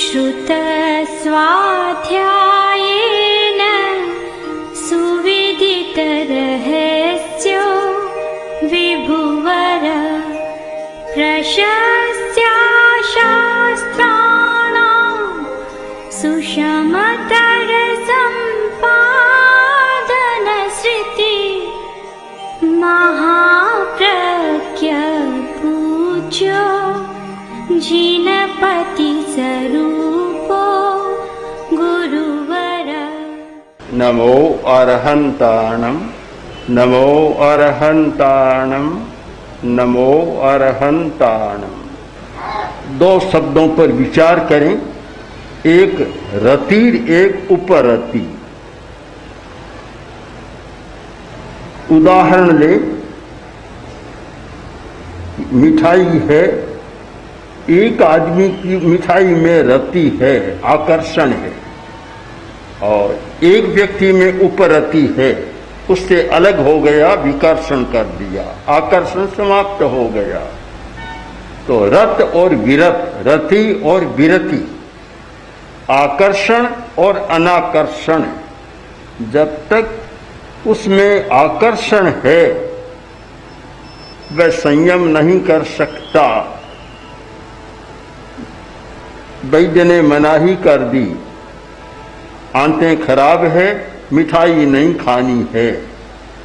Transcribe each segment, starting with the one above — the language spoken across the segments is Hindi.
श्रुतस्वाध्यायेन सुविदितरहस्यो विभुवर प्रशस्त्या शास्त्राणां सुषमतर सम्पादनश्रुति महाप्रज्ञ पूज्यो जिनपति स्वरूपो गुरुवर। नमो अरहंताणं नमो अरहंताणं। दो शब्दों पर विचार करें, एक रतिर एक उपरति। उदाहरण ले, मिठाई है, एक आदमी की मिठाई में रति है, आकर्षण है, और एक व्यक्ति में उपरति है, उससे अलग हो गया, विकर्षण कर दिया, आकर्षण समाप्त हो गया। तो रत और विरत, रति और विरति, आकर्षण और अनाकर्षण। जब तक उसमें आकर्षण है वह संयम नहीं कर सकता। वैद्य ने मनाही कर दी, आंतें खराब है, मिठाई नहीं खानी है,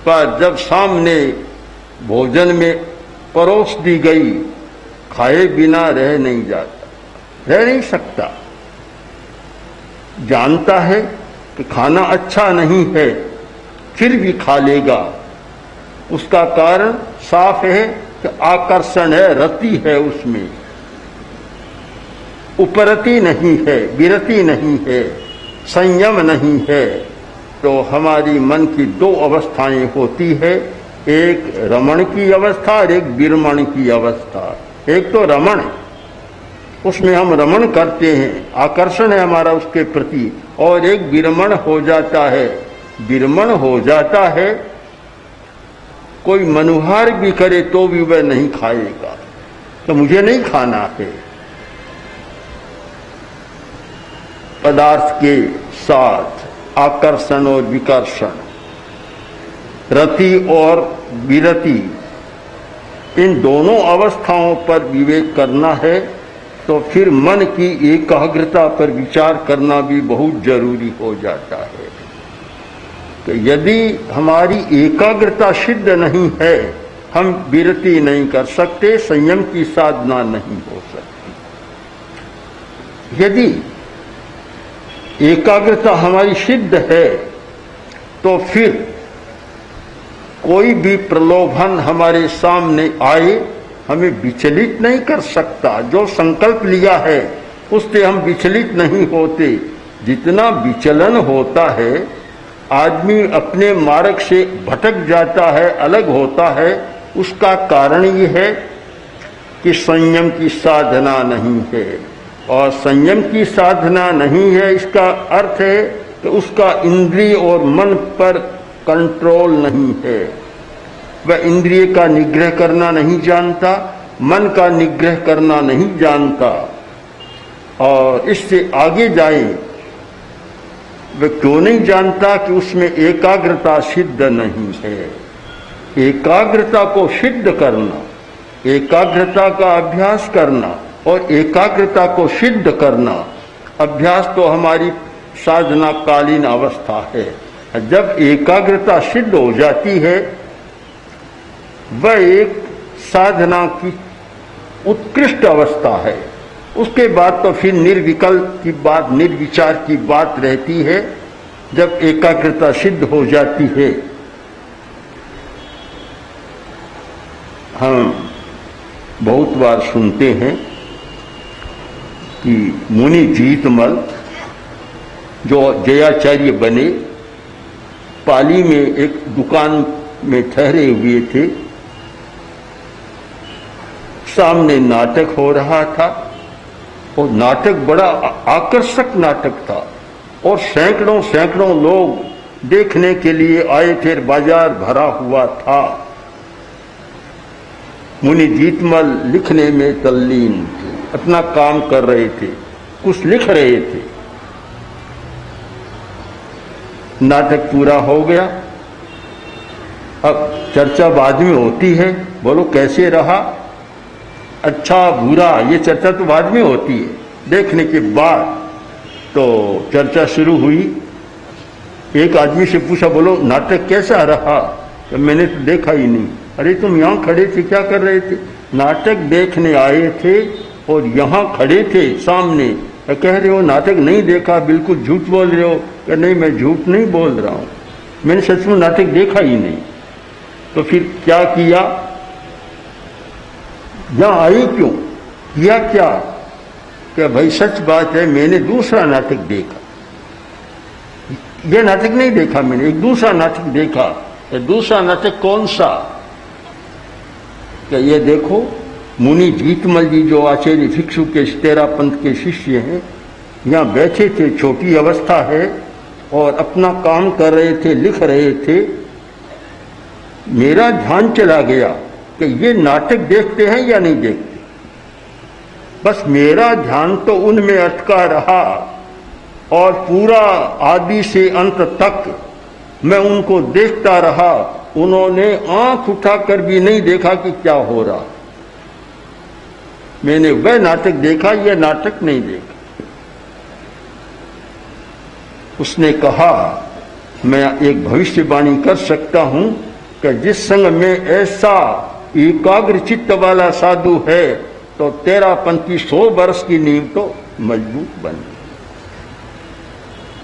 पर जब सामने भोजन में परोस दी गई, खाए बिना रह नहीं जाता, रह नहीं सकता। जानता है कि खाना अच्छा नहीं है, फिर भी खा लेगा। उसका कारण साफ है कि आकर्षण है, रति है, उसमें उपरति नहीं है, विरति नहीं है, संयम नहीं है। तो हमारी मन की दो अवस्थाएं होती है, एक रमण की अवस्था और एक विरमण की अवस्था। एक तो रमण, उसमें हम रमण करते हैं, आकर्षण है हमारा उसके प्रति, और एक विरमण हो जाता है। विरमण हो जाता है, कोई मनुहार भी करे तो भी वह नहीं खाएगा, तो मुझे नहीं खाना है। पदार्थ के साथ आकर्षण और विकर्षण, रति और विरति, इन दोनों अवस्थाओं पर विवेक करना है। तो फिर मन की एकाग्रता पर विचार करना भी बहुत जरूरी हो जाता है। तो यदि हमारी एकाग्रता सिद्ध नहीं है, हम विरति नहीं कर सकते, संयम की साधना नहीं हो सकती। यदि एकाग्रता हमारी सिद्ध है तो फिर कोई भी प्रलोभन हमारे सामने आए हमें विचलित नहीं कर सकता। जो संकल्प लिया है उससे हम विचलित नहीं होते। जितना विचलन होता है, आदमी अपने मार्ग से भटक जाता है, अलग होता है, उसका कारण ये है कि संयम की साधना नहीं है। और संयम की साधना नहीं है, इसका अर्थ है कि उसका इंद्रिय और मन पर कंट्रोल नहीं है। वह इंद्रिय का निग्रह करना नहीं जानता, मन का निग्रह करना नहीं जानता। और इससे आगे जाए, वह क्यों नहीं जानता कि उसमें एकाग्रता सिद्ध नहीं है। एकाग्रता को सिद्ध करना, एकाग्रता का अभ्यास करना और एकाग्रता को सिद्ध करना, अभ्यास तो हमारी साधनाकालीन अवस्था है। जब एकाग्रता सिद्ध हो जाती है, वह एक साधना की उत्कृष्ट अवस्था है। उसके बाद तो फिर निर्विकल्प की बात, निर्विचार की बात रहती है, जब एकाग्रता सिद्ध हो जाती है। हम बहुत बार सुनते हैं कि मुनि जीतमल जो जयाचार्य बने, पाली में एक दुकान में ठहरे हुए थे, सामने नाटक हो रहा था, और नाटक बड़ा आकर्षक नाटक था, और सैकड़ों सैकड़ों लोग देखने के लिए आए थे, बाजार भरा हुआ था। मुनि जीतमल लिखने में तल्लीन थे, अपना काम कर रहे थे। कुछ लिख रहे थे। नाटक पूरा हो गया, अब चर्चा बाद में होती है, बोलो कैसे रहा, अच्छा बुरा, ये चर्चा तो बाद में होती है। देखने के बाद तो चर्चा शुरू हुई। एक आदमी से पूछा, बोलो नाटक कैसा रहा? तो मैंने तो देखा ही नहीं। अरे तुम यहाँ खड़े थे, क्या कर रहे थे? नाटक देखने आए थे और यहाँ खड़े थे सामने, कह रहे हो नाटक नहीं देखा, बिल्कुल झूठ बोल रहे हो। क्या नहीं, मैं झूठ नहीं बोल रहा हूँ, मैंने सचमुच नाटक देखा ही नहीं। तो फिर क्या किया, यहाँ आई क्यों, किया क्या? क्या भाई सच बात है, मैंने दूसरा नाटक देखा, यह नाटक नहीं देखा, मैंने एक दूसरा नाटक देखा। तो दूसरा नाटक कौन सा? क्या ये देखो, मुनि जीतमल जी जो आचार्य भिक्षु के तेरा पंथ के शिष्य हैं, यहाँ बैठे थे, छोटी अवस्था है, और अपना काम कर रहे थे, लिख रहे थे। मेरा ध्यान चला गया कि ये नाटक देखते हैं या नहीं देखते, बस मेरा ध्यान तो उनमें अटका रहा और पूरा आदि से अंत तक मैं उनको देखता रहा। उन्होंने आंख उठाकर भी नहीं देखा कि क्या हो रहा। मैंने वह नाटक देखा, यह नाटक नहीं देखा। उसने कहा, मैं एक भविष्यवाणी कर सकता हूं कि जिस संग में ऐसा एकाग्र चित्त वाला साधु है तो तेरा पंथी 100 वर्ष की नींव तो मजबूत बन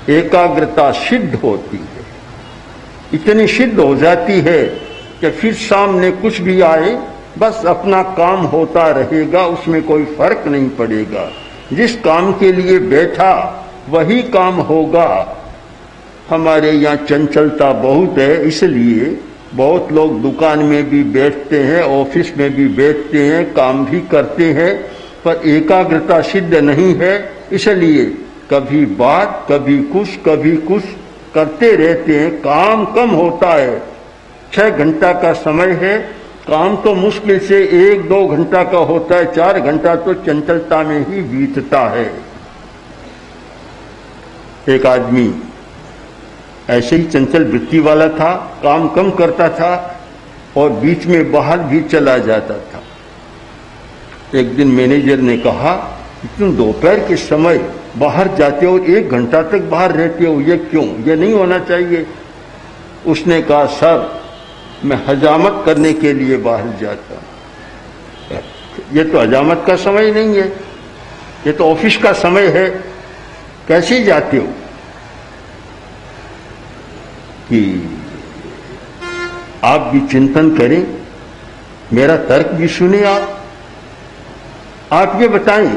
गई। एकाग्रता सिद्ध होती है, इतनी सिद्ध हो जाती है कि फिर सामने कुछ भी आए बस अपना काम होता रहेगा, उसमें कोई फर्क नहीं पड़ेगा। जिस काम के लिए बैठा वही काम होगा। हमारे यहाँ चंचलता बहुत है, इसलिए बहुत लोग दुकान में भी बैठते हैं, ऑफिस में भी बैठते हैं, काम भी करते हैं, पर एकाग्रता सिद्ध नहीं है। इसलिए कभी बात, कभी कुछ करते रहते हैं। काम कम होता है, 6 घंटा का समय है, काम तो मुश्किल से 1-2 घंटा का होता है, 4 घंटा तो चंचलता में ही बीतता है। एक आदमी ऐसे ही चंचल वृत्ति वाला था, काम कम करता था और बीच में बाहर भी चला जाता था। एक दिन मैनेजर ने कहा, तुम दोपहर के समय बाहर जाते हो, 1 घंटा तक बाहर रहते हो, ये क्यों, ये नहीं होना चाहिए। उसने कहा, सर मैं हजामत करने के लिए बाहर जाता हूँ। ये तो हजामत का समय नहीं है, ये तो ऑफिस का समय है, कैसे जाते हो? कि आप भी चिंतन करें, मेरा तर्क भी सुने। आप ये बताएं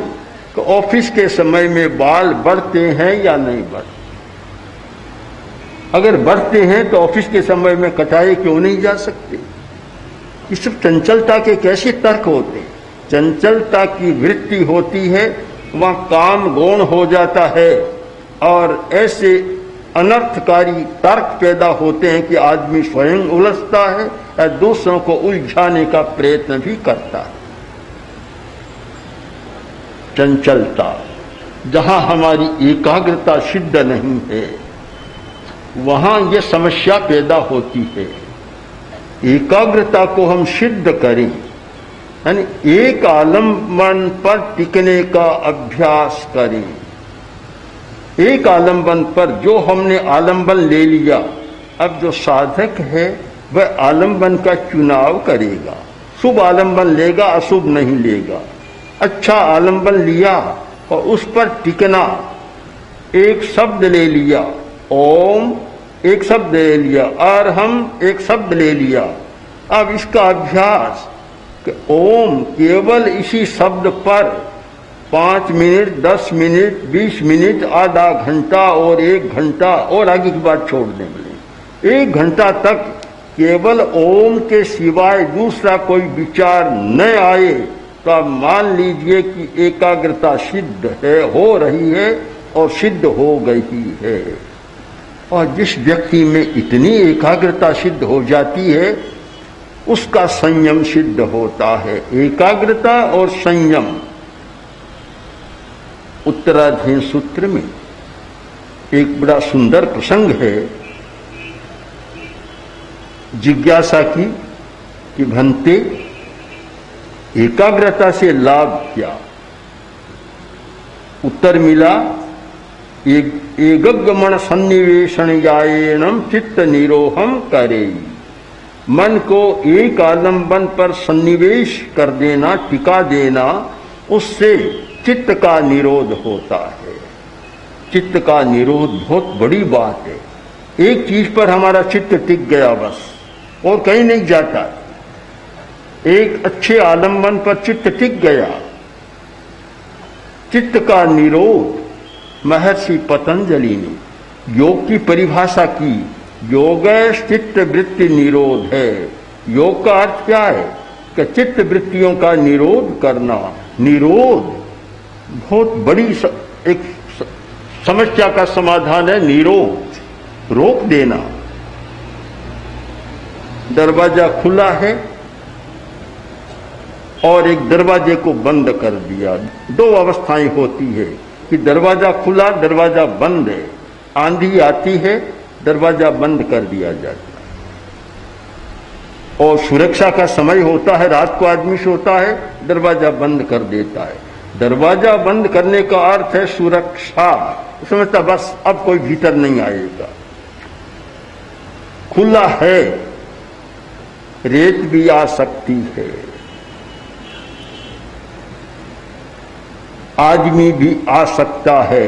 कि ऑफिस के समय में बाल बढ़ते हैं या नहीं बढ़ते? अगर बढ़ते हैं तो ऑफिस के समय में कटाए क्यों नहीं जा सकते? ये सब चंचलता के कैसे तर्क होते हैं? चंचलता की वृत्ति होती है, वहाँ काम गौण हो जाता है और ऐसे अनर्थकारी तर्क पैदा होते हैं कि आदमी स्वयं उलझता है और दूसरों को उलझाने का प्रयत्न भी करता है। चंचलता, जहाँ हमारी एकाग्रता सिद्ध नहीं है वहाँ ये समस्या पैदा होती है। एकाग्रता को हम सिद्ध करें, यानी एक आलम्बन पर टिकने का अभ्यास करें। एक आलम्बन पर, जो हमने आलम्बन ले लिया, अब जो साधक है वह आलम्बन का चुनाव करेगा। शुभ आलम्बन लेगा, अशुभ नहीं लेगा। अच्छा आलम्बन लिया और उस पर टिकना। एक शब्द ले लिया, ओम, एक शब्द ले लिया, अरहम, एक शब्द ले लिया। अब इसका अभ्यास कि ओम, केवल इसी शब्द पर 5 मिनट, 10 मिनट, 20 मिनट, आधा घंटा और 1 घंटा, और आगे की बात छोड़ने वाले 1 घंटा तक केवल ओम के सिवाय दूसरा कोई विचार न आए, तो आप मान लीजिए कि एकाग्रता सिद्ध है, हो रही है और सिद्ध हो गई है। और जिस व्यक्ति में इतनी एकाग्रता सिद्ध हो जाती है उसका संयम सिद्ध होता है। एकाग्रता और संयम, उत्तराध्ययन सूत्र में एक बड़ा सुंदर प्रसंग है जिज्ञासा की कि भंते एकाग्रता से लाभ क्या। उत्तर मिला एगगमन सन्निवेशन यायेनम चित्त निरोहम करे। मन को एक आलम्बन पर सन्निवेश कर देना, टिका देना, उससे चित्त का निरोध होता है। चित्त का निरोध बहुत बड़ी बात है। एक चीज पर हमारा चित्त टिक गया बस, और कहीं नहीं जाता। एक अच्छे आलम्बन पर चित्त टिक गया। चित्त का निरोध महर्षि पतंजलि ने योग की परिभाषा की, योगेश चित्त वृत्ति निरोध है। योग का अर्थ क्या है कि चित्त वृत्तियों का निरोध करना। निरोध बहुत बड़ी एक समस्या का समाधान है। निरोध रोक देना। दरवाजा खुला है और एक दरवाजे को बंद कर दिया। दो अवस्थाएं होती है कि दरवाजा खुला, दरवाजा बंद है। आंधी आती है, दरवाजा बंद कर दिया जाता है। और सुरक्षा का समय होता है, रात को आदमी सोता है, दरवाजा बंद कर देता है। दरवाजा बंद करने का अर्थ है सुरक्षा। समझता बस अब कोई भीतर नहीं आएगा। खुला है, रेत भी आ सकती है, आदमी भी आ सकता है।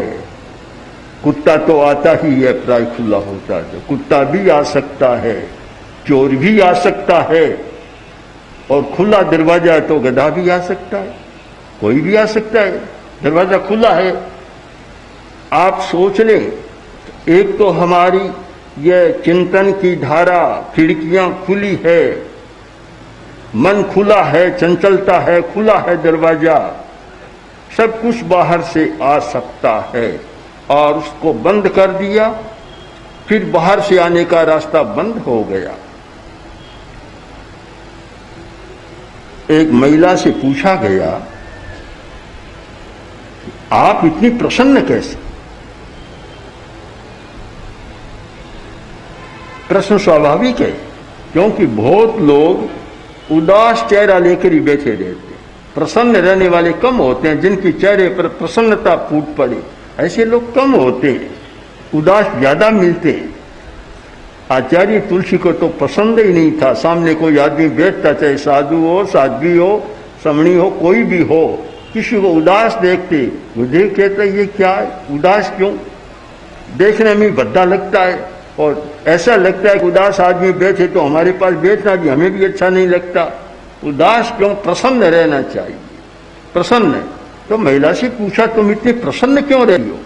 कुत्ता तो आता ही है प्राय खुला होता है, कुत्ता भी आ सकता है, चोर भी आ सकता है। और खुला दरवाजा है तो गधा भी आ सकता है, कोई भी आ सकता है। दरवाजा खुला है। आप सोच लें, एक तो हमारी यह चिंतन की धारा, खिड़कियां खुली है, मन खुला है, चंचलता है, खुला है दरवाजा, सब कुछ बाहर से आ सकता है। और उसको बंद कर दिया, फिर बाहर से आने का रास्ता बंद हो गया। एक महिला से पूछा गया, आप इतनी प्रसन्न कैसे? प्रश्न स्वाभाविक है, क्योंकि बहुत लोग उदास चेहरा लेकर ही बैठे रहते हैं। प्रसन्न रहने वाले कम होते हैं। जिनके चेहरे पर प्रसन्नता फूट पड़े, ऐसे लोग कम होते हैं, उदास ज्यादा मिलते हैं। आचार्य तुलसी को तो पसंद ही नहीं था सामने कोई आदमी बैठता, चाहे साधु हो, साध्वी हो, समणी हो, कोई भी हो, किसी को उदास देखते मुझे कहते ये क्या है, उदास क्यों? देखने में भद्दा लगता है और ऐसा लगता है कि उदास आदमी बैठे तो हमारे पास बैठना भी हमें भी अच्छा नहीं लगता। उदास क्यों? प्रसन्न रहना चाहिए। प्रसन्न है तो महिला से पूछा, तुम इतने प्रसन्न क्यों रही हो?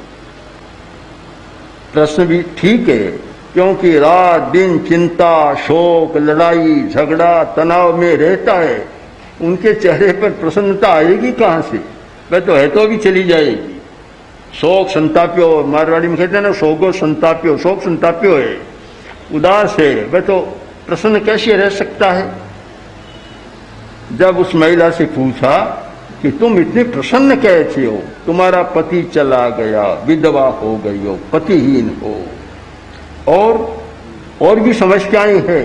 प्रश्न भी ठीक है, क्योंकि रात दिन चिंता, शोक, लड़ाई, झगड़ा, तनाव में रहता है। उनके चेहरे पर प्रसन्नता आएगी कहाँ से? वह तो है तो भी चली जाएगी। शोक संताप्यो, मारवाड़ी में कहते हैं ना, शोको संताप्यो, शोक संताप्यो है, उदास है, वह तो प्रसन्न कैसे रह सकता है? जब उस महिला से पूछा कि तुम इतने प्रसन्न कैसे हो, तुम्हारा पति चला गया, विधवा हो गई हो, पतिहीन हो, और भी समस्याएं हैं,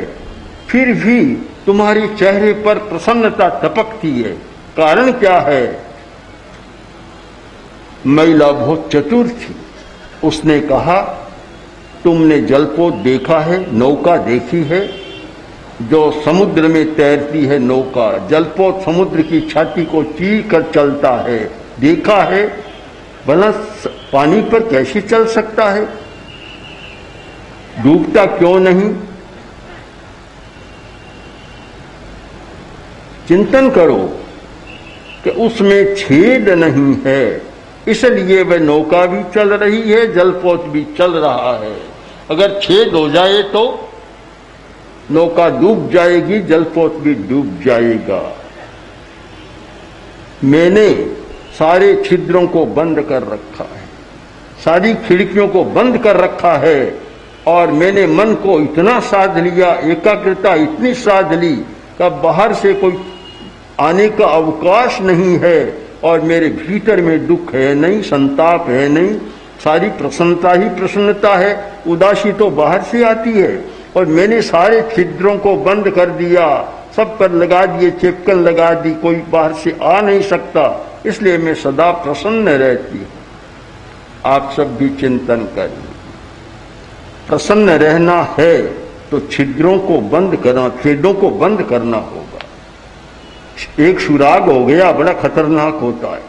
फिर भी तुम्हारे चेहरे पर प्रसन्नता टपकती है, कारण क्या है? महिला बहुत चतुर थी। उसने कहा, तुमने जलपोत देखा है, नौका देखी है? जो समुद्र में तैरती है नौका, जलपोत समुद्र की छाती को चीर कर चलता है, देखा है? भला पानी पर कैसे चल सकता है? डूबता क्यों नहीं? चिंतन करो कि उसमें छेद नहीं है, इसलिए वह नौका भी चल रही है, जलपोत भी चल रहा है। अगर छेद हो जाए तो नौका डूब जाएगी, जलपोत भी डूब जाएगा। मैंने सारे छिद्रों को बंद कर रखा है, सारी खिड़कियों को बंद कर रखा है, और मैंने मन को इतना साध लिया, एकाग्रता इतनी साध ली कि बाहर से कोई आने का अवकाश नहीं है। और मेरे भीतर में दुख है नहीं, संताप है नहीं, सारी प्रसन्नता ही प्रसन्नता है, उदासी तो बाहर से आती है। और मैंने सारे छिद्रों को बंद कर दिया, सब पर लगा दिए, चिपकन लगा दी, कोई बाहर से आ नहीं सकता, इसलिए मैं सदा प्रसन्न रहती हूँ। आप सब भी चिंतन करें, प्रसन्न रहना है तो छिद्रों को बंद करना, छेदों को बंद करना होगा। एक सुराग हो गया, बड़ा खतरनाक होता है,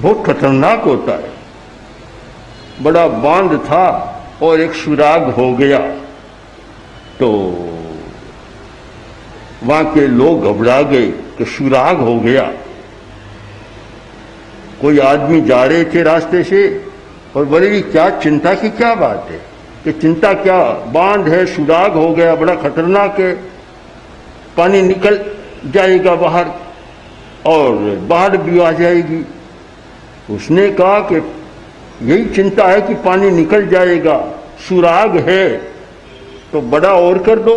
बहुत खतरनाक होता है। बड़ा बांध था और एक सुराग हो गया, तो वहां के लोग घबरा गए कि सुराग हो गया। कोई आदमी जा रहे थे रास्ते से और बोले क्या चिंता की क्या बात है, कि चिंता क्या, बांध है, सुराग हो गया, बड़ा खतरनाक है, पानी निकल जाएगा बाहर और बाढ़ भी आ जाएगी। उसने कहा कि यही चिंता है कि पानी निकल जाएगा, सुराग है तो बड़ा और कर दो,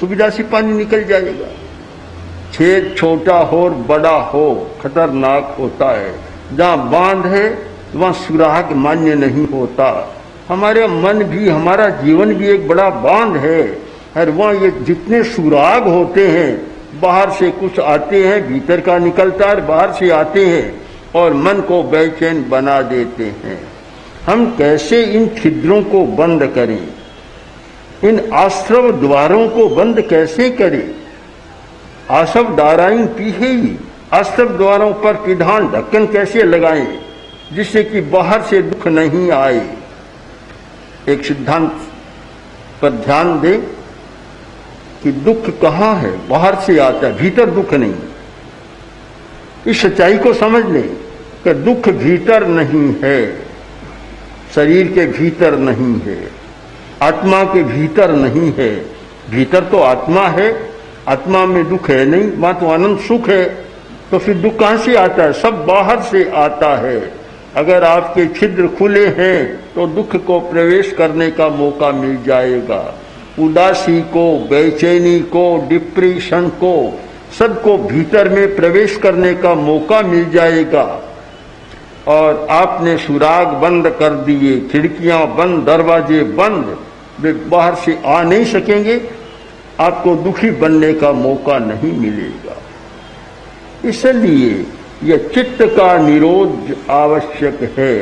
सुविधा से पानी निकल जाएगा। छेद छोटा हो और बड़ा हो खतरनाक होता है। जहाँ बांध है वहाँ सुराग मान्य नहीं होता। हमारे मन भी, हमारा जीवन भी एक बड़ा बांध है, और वहाँ ये जितने सुराग होते हैं, बाहर से कुछ आते हैं, भीतर का निकलता है, बाहर से आते हैं और मन को बेचैन बना देते हैं। हम कैसे इन छिद्रों को बंद करें, इन आश्रव द्वारों को बंद कैसे करें? आश्रव दाराइन पीछे ही, आश्रव द्वारों पर पिधान ढक्कन कैसे लगाएं जिससे कि बाहर से दुख नहीं आए? एक सिद्धांत पर ध्यान दें कि दुख कहाँ है, बाहर से आता है, भीतर दुख नहीं। इस सच्चाई को समझ लें कि दुख भीतर नहीं है, शरीर के भीतर नहीं है, आत्मा के भीतर नहीं है। भीतर तो आत्मा है, आत्मा में दुख है नहीं, वहाँ तो आनंद सुख है, तो फिर दुख कहाँ से आता है? सब बाहर से आता है। अगर आपके छिद्र खुले हैं तो दुख को प्रवेश करने का मौका मिल जाएगा। उदासी को, बेचैनी को, डिप्रेशन को, सबको भीतर में प्रवेश करने का मौका मिल जाएगा। और आपने सुराग बंद कर दिए, खिड़कियां बंद, दरवाजे बंद, वे बाहर से आ नहीं सकेंगे, आपको दुखी बनने का मौका नहीं मिलेगा। इसलिए यह चित्त का निरोध आवश्यक है।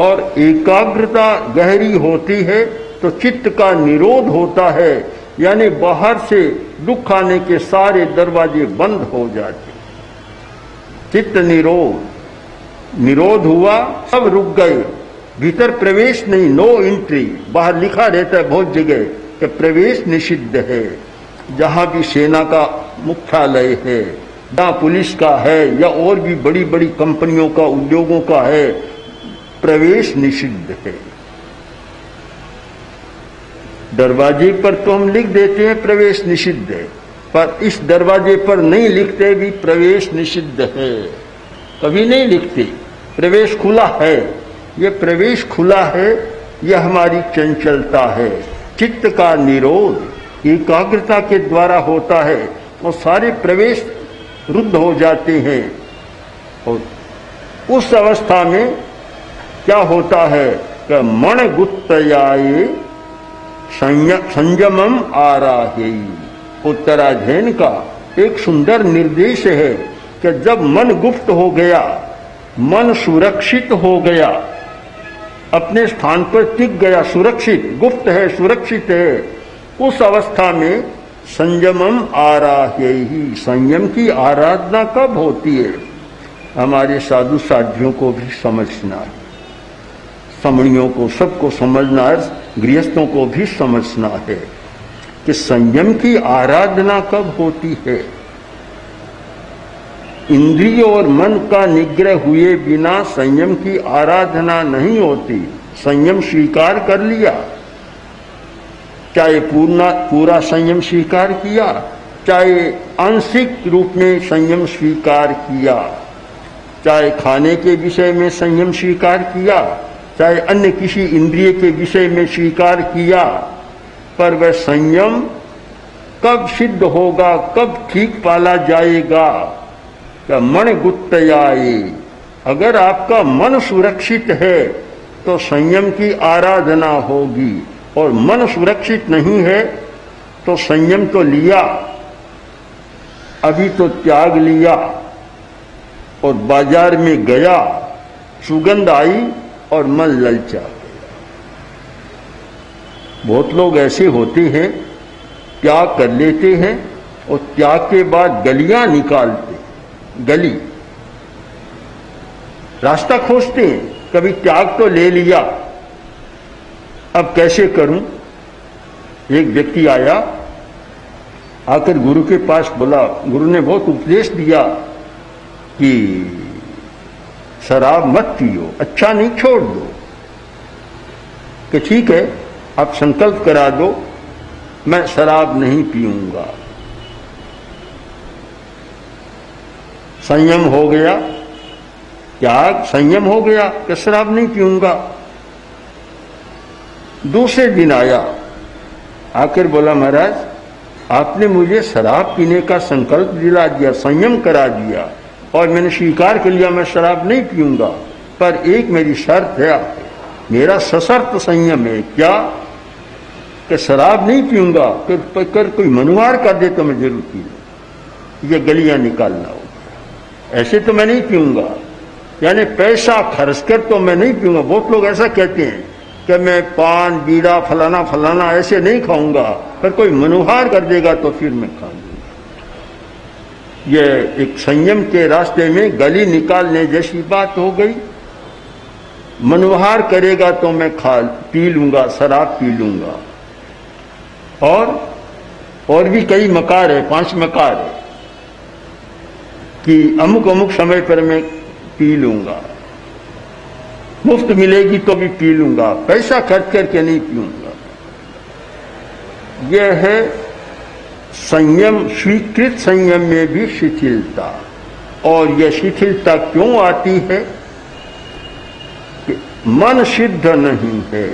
और एकाग्रता गहरी होती है तो चित्त का निरोध होता है, यानी बाहर से दुख आने के सारे दरवाजे बंद हो जाते। चित्त निरोध, निरोध हुआ, सब रुक गए, भीतर प्रवेश नहीं, नो एंट्री। बाहर लिखा रहता है बहुत जगह कि प्रवेश निषिद्ध है। जहाँ भी सेना का मुख्यालय है, जहाँ पुलिस का है, या और भी बड़ी बड़ी कंपनियों का, उद्योगों का है, प्रवेश निषिद्ध है। दरवाजे पर तो हम लिख देते हैं प्रवेश निषिद्ध है, पर इस दरवाजे पर नहीं लिखते भी प्रवेश निषिद्ध है, कभी नहीं लिखते। प्रवेश खुला है, यह प्रवेश खुला है, यह हमारी चंचलता है। चित्त का निरोध एकाग्रता के द्वारा होता है और सारे प्रवेश रुद्ध हो जाते हैं। और उस अवस्था में क्या होता है कि मण गुत्तयाये संयमम आराहेयि। उत्तराध्ययन का एक सुंदर निर्देश है कि जब मन गुप्त हो गया, मन सुरक्षित हो गया, अपने स्थान पर टिक गया, सुरक्षित, गुप्त है, सुरक्षित है, उस अवस्था में संयमम आराह्यहि। संयम की आराधना कब होती है? हमारे साधु साधियों को भी समझना है, समणियों को, सबको समझना है, गृहस्थों को भी समझना है कि संयम की आराधना कब होती है? इंद्रिय और मन का निग्रह हुए बिना संयम की आराधना नहीं होती। संयम स्वीकार कर लिया, चाहे पूरा संयम स्वीकार किया, चाहे आंशिक रूप में संयम स्वीकार किया, चाहे खाने के विषय में संयम स्वीकार किया, चाहे अन्य किसी इंद्रिय के विषय में स्वीकार किया, पर वह संयम कब सिद्ध होगा, कब ठीक पाला जाएगा? का मन गुत्तयाई। अगर आपका मन सुरक्षित है तो संयम की आराधना होगी, और मन सुरक्षित नहीं है तो संयम तो लिया, अभी तो त्याग लिया और बाजार में गया, सुगंध आई और मन ललचा। बहुत लोग ऐसे होते हैं, त्याग कर लेते हैं और त्याग के बाद गलियां निकालते, गली रास्ता खोजते हैं। कभी त्याग तो ले लिया, अब कैसे करूं। एक व्यक्ति आया, आकर गुरु के पास बोला, गुरु ने बहुत उपदेश दिया कि शराब मत पियो, अच्छा नहीं, छोड़ दो। कि ठीक है, आप संकल्प करा दो, मैं शराब नहीं पीऊंगा। संयम हो गया, त्याग संयम हो गया कि शराब नहीं पीऊंगा। दूसरे दिन आया, आकर बोला, महाराज आपने मुझे शराब पीने का संकल्प दिला दिया, संयम करा दिया, और मैंने स्वीकार कर लिया मैं शराब नहीं पीऊंगा, पर एक मेरी शर्त है, मेरा सशर्त संयम है। क्या? कि शराब नहीं पीऊंगा, कर कोई मनुवार कर दे तो मैं जरूर पी लूं, यह गलियां निकालना होगा, ऐसे तो मैं नहीं पीऊंगा। यानी पैसा खर्च कर तो मैं नहीं पीऊंगा। बहुत लोग ऐसा कहते हैं कि मैं पान बीड़ा फलाना फलाना ऐसे नहीं खाऊंगा, पर कोई मनुहार कर देगा तो फिर मैं खाऊंगा। यह एक संयम के रास्ते में गली निकालने जैसी बात हो गई। मनुहार करेगा तो मैं पी लूंगा, शराब पी लूंगा। और भी कई मकार है, 5 मकार है कि अमुक अमुक समय पर मैं पी लूंगा, मुफ्त मिलेगी तो भी पी लूंगा, पैसा खर्च करके नहीं पीऊंगा। यह है संयम, स्वीकृत संयम में भी शिथिलता। और यह शिथिलता क्यों आती है कि मन सिद्ध नहीं है।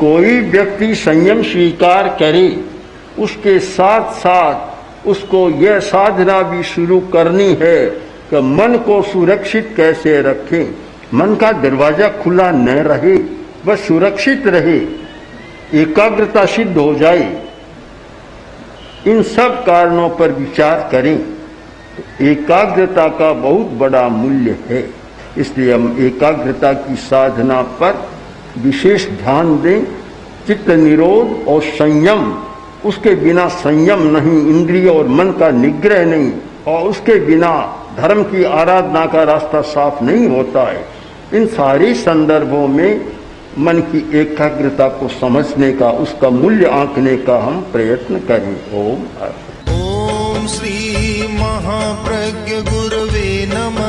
कोई व्यक्ति संयम स्वीकार करे, उसके साथ साथ उसको यह साधना भी शुरू करनी है कि मन को सुरक्षित कैसे रखें, मन का दरवाजा खुला न रहे, वह सुरक्षित रहे, एकाग्रता सिद्ध हो जाए। इन सब कारणों पर विचार करें तो एकाग्रता का बहुत बड़ा मूल्य है। इसलिए हम एकाग्रता की साधना पर विशेष ध्यान दें। चित्त निरोध और संयम, उसके बिना संयम नहीं, इंद्रिय और मन का निग्रह नहीं, और उसके बिना धर्म की आराधना का रास्ता साफ नहीं होता है। इन सारे संदर्भों में मन की एकाग्रता को समझने का, उसका मूल्य आंकने का हम प्रयत्न करें। ओम श्री महाप्रज्ञ गुरुवे नमः।